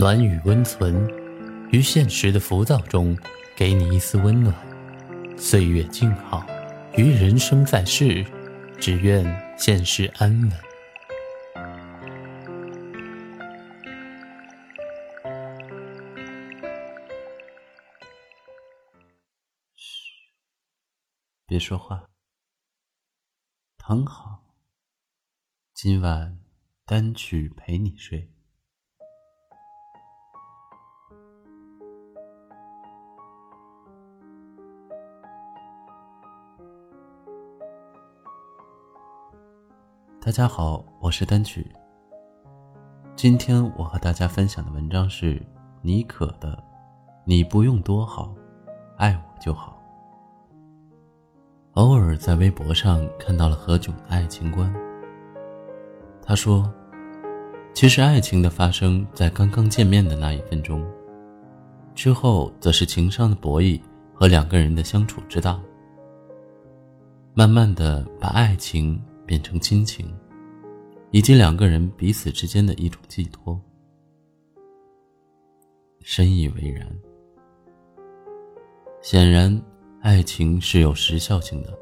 暖与温存，于现实的浮躁中给你一丝温暖。岁月静好，于人生在世，只愿现世安稳。别说话，躺好，今晚单曲陪你睡。大家好，我是单曲。今天我和大家分享的文章是妮可的《你不用多好，爱我就好》。偶尔在微博上看到了何炅的爱情观，他说，其实爱情的发生在刚刚见面的那一分钟，之后则是情商的博弈和两个人的相处之道，慢慢的把爱情变成亲情，以及两个人彼此之间的一种寄托。深以为然。显然爱情是有时效性的。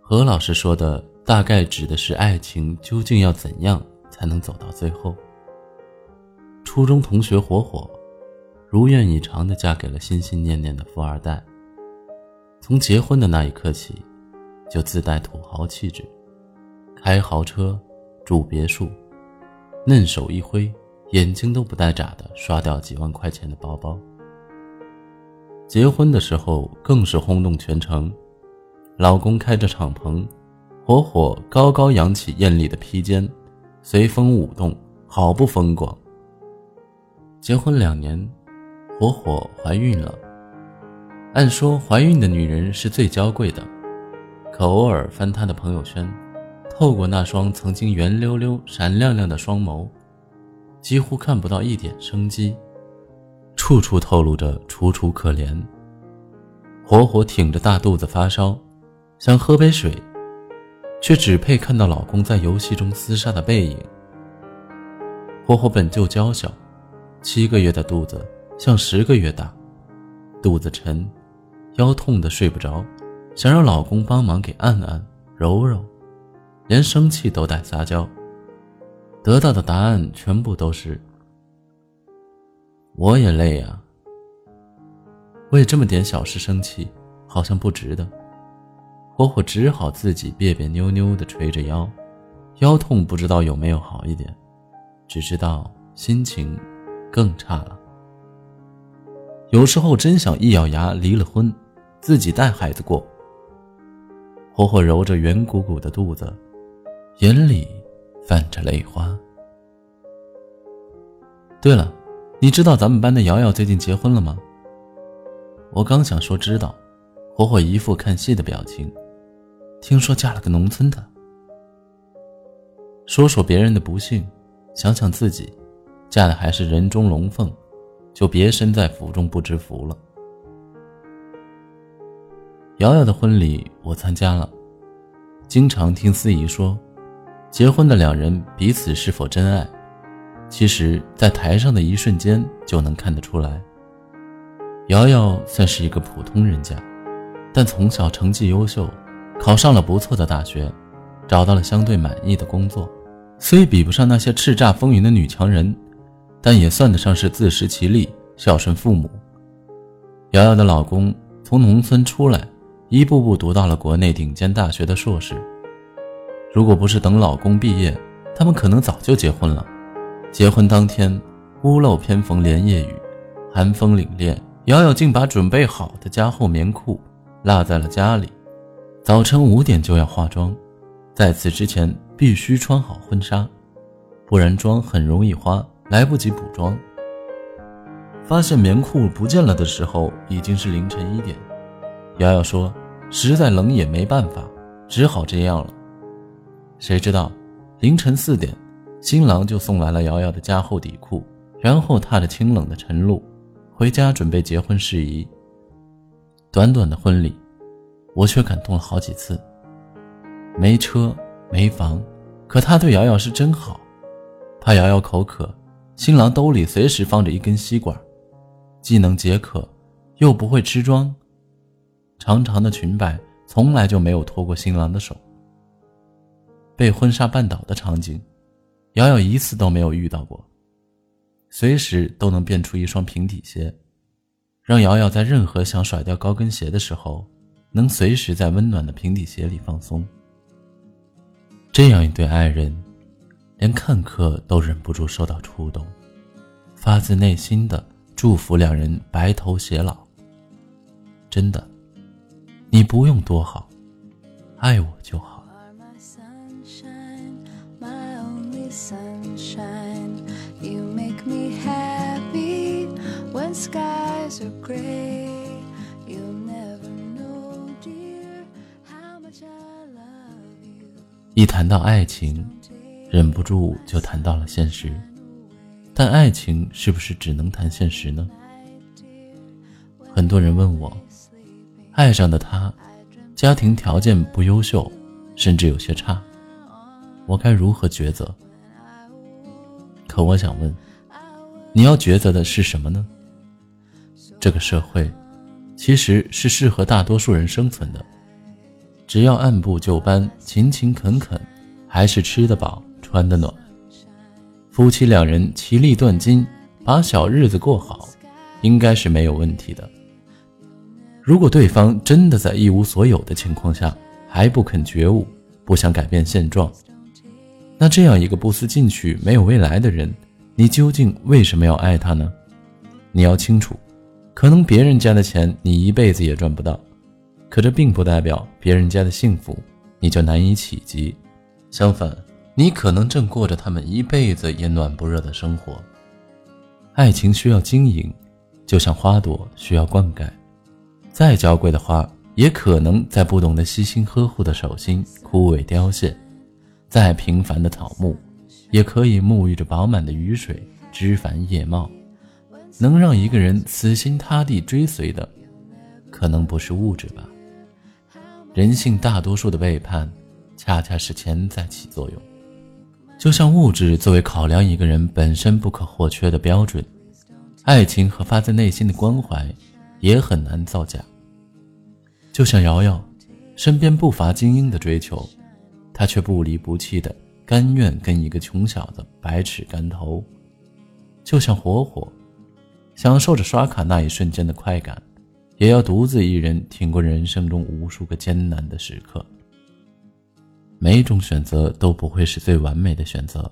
何老师说的大概指的是爱情究竟要怎样才能走到最后。初中同学火火如愿以偿地嫁给了心心念念的富二代，从结婚的那一刻起就自带土豪气质，开豪车，住别墅，嫩手一挥，眼睛都不带眨地刷掉几万块钱的包包。结婚的时候更是轰动全城，老公开着敞篷，火火高高扬起艳丽的披肩，随风舞动，好不风光。结婚2年，火火怀孕了。按说怀孕的女人是最娇贵的，可偶尔翻她的朋友圈，透过那双曾经圆溜溜闪亮亮的双眸，几乎看不到一点生机，处处透露着楚楚可怜。火火挺着大肚子发烧，想喝杯水，却只配看到老公在游戏中厮杀的背影。火火本就娇小，7个月的肚子像10个月大，肚子沉，腰痛得睡不着，想让老公帮忙给按按揉揉，连生气都带撒娇。得到的答案全部都是我也累啊，为这么点小事生气好像不值得。火火只好自己别别扭扭地捶着腰，腰痛不知道有没有好一点，只知道心情更差了。有时候真想一咬牙离了婚，自己带孩子过。火火揉着圆鼓鼓的肚子，眼里泛着泪花。对了，你知道咱们班的瑶瑶最近结婚了吗？我刚想说知道，火火一副看戏的表情。听说嫁了个农村的。说说别人的不幸，想想自己，嫁的还是人中龙凤，就别身在福中不知福了。瑶瑶的婚礼我参加了，经常听司仪说，结婚的两人彼此是否真爱，其实在台上的一瞬间就能看得出来。瑶瑶算是一个普通人家，但从小成绩优秀，考上了不错的大学，找到了相对满意的工作，虽比不上那些叱咤风云的女强人，但也算得上是自食其力，孝顺父母。瑶瑶的老公从农村出来，一步步读到了国内顶尖大学的硕士。如果不是等老公毕业，他们可能早就结婚了。结婚当天，屋漏偏逢连夜雨，寒风凛冽，瑶瑶竟把准备好的加厚棉裤落在了家里。早晨5点就要化妆，在此之前必须穿好婚纱，不然妆很容易花，来不及补妆。发现棉裤不见了的时候已经是凌晨1点，瑶瑶说实在冷也没办法，只好这样了。谁知道凌晨4点新郎就送来了瑶瑶的加厚底裤，然后踏着清冷的晨露回家准备结婚事宜。短短的婚礼，我却感动了好几次。没车没房，可他对瑶瑶是真好。怕瑶瑶口渴，新郎兜里随时放着一根吸管，既能解渴又不会吃妆。长长的裙摆从来就没有脱过新郎的手。被婚纱绊倒的场景，瑶瑶一次都没有遇到过，随时都能变出一双平底鞋，让瑶瑶在任何想甩掉高跟鞋的时候，能随时在温暖的平底鞋里放松。这样一对爱人，连看客都忍不住受到触动，发自内心的祝福两人白头偕老。真的，你不用多好，爱我就好。Skies are gray, you'll never know, dear, how much I love you. 一谈到爱情，忍不住就谈到了现实。但爱情是不是只能谈现实呢？很多人问我，爱上的他，家庭条件不优秀，甚至有些差，我该如何抉择？可我想问，你要抉择的是什么呢？这个社会其实是适合大多数人生存的，只要按部就班，勤勤恳恳，还是吃得饱穿得暖。夫妻两人齐力断金，把小日子过好，应该是没有问题的。如果对方真的在一无所有的情况下还不肯觉悟，不想改变现状，那这样一个不思进取没有未来的人，你究竟为什么要爱他呢？你要清楚，可能别人家的钱你一辈子也赚不到，可这并不代表别人家的幸福你就难以企及。相反，你可能正过着他们一辈子也暖不热的生活。爱情需要经营，就像花朵需要灌溉，再娇贵的花也可能在不懂得悉心呵护的手心枯萎凋谢，再平凡的草木也可以沐浴着饱满的雨水枝繁叶茂。能让一个人死心塌地追随的，可能不是物质吧。人性大多数的背叛，恰恰是钱在起作用。就像物质作为考量一个人本身不可或缺的标准，爱情和发自内心的关怀也很难造假。就像瑶瑶，身边不乏精英的追求，她却不离不弃的甘愿跟一个穷小子百尺竿头。就像火火，享受着刷卡那一瞬间的快感，也要独自一人挺过人生中无数个艰难的时刻。每一种选择都不会是最完美的选择，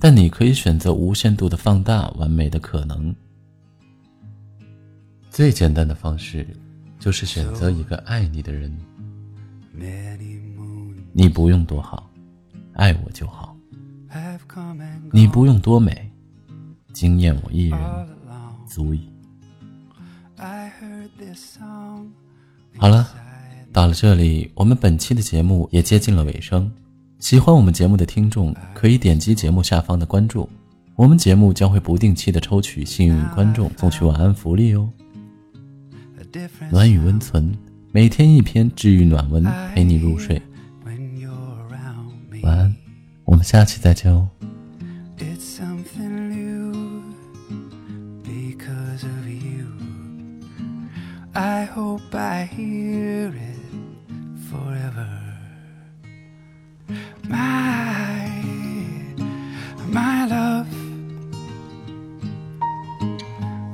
但你可以选择无限度的放大完美的可能。最简单的方式就是选择一个爱你的人，你不用多好，爱我就好。你不用多美，惊艳我一人足矣。好了，到了这里，我们本期的节目也接近了尾声。喜欢我们节目的听众可以点击节目下方的关注，我们节目将会不定期的抽取幸运观众送去晚安福利哦。暖语温存，每天一篇治愈暖文陪你入睡。晚安，我们下期再见哦。I hope I hear it forever. My love,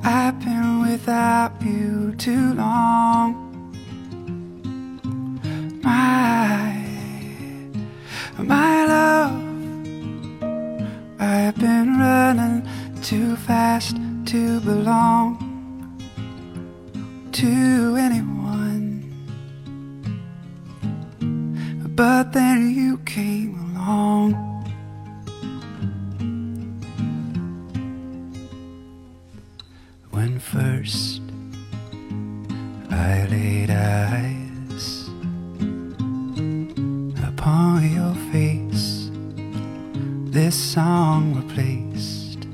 I've been without you too long. My love, I've been running too fast to belong.To anyone, but then you came along. When first I laid eyes upon your face, this song replaced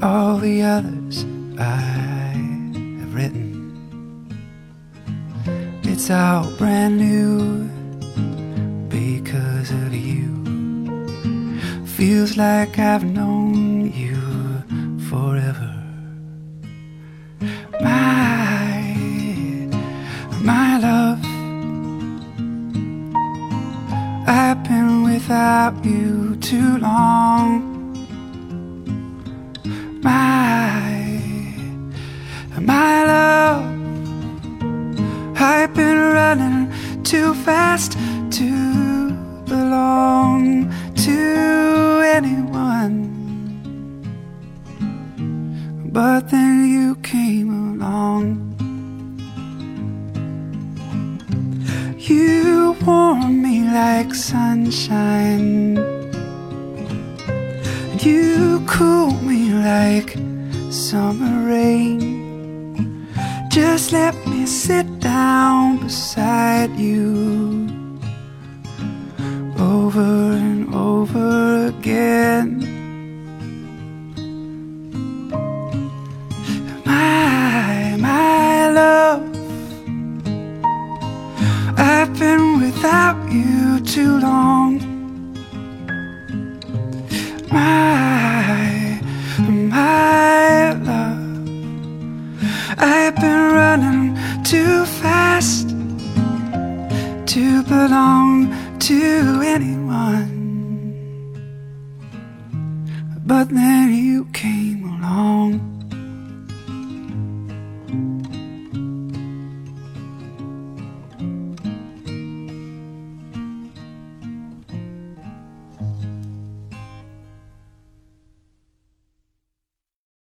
all the others I've written. It's all brand new because of you. Feels like I've known you forever. My love, I've been without you too long. My love, I've been running too fast to belong to anyone, but then you came along. You warm me like sunshine, and you cool me like summer rain. Just let me sit down beside you over and over again. My love, I've been without you too long. My love, I've been running too fast to belong to anyone, but then you came along.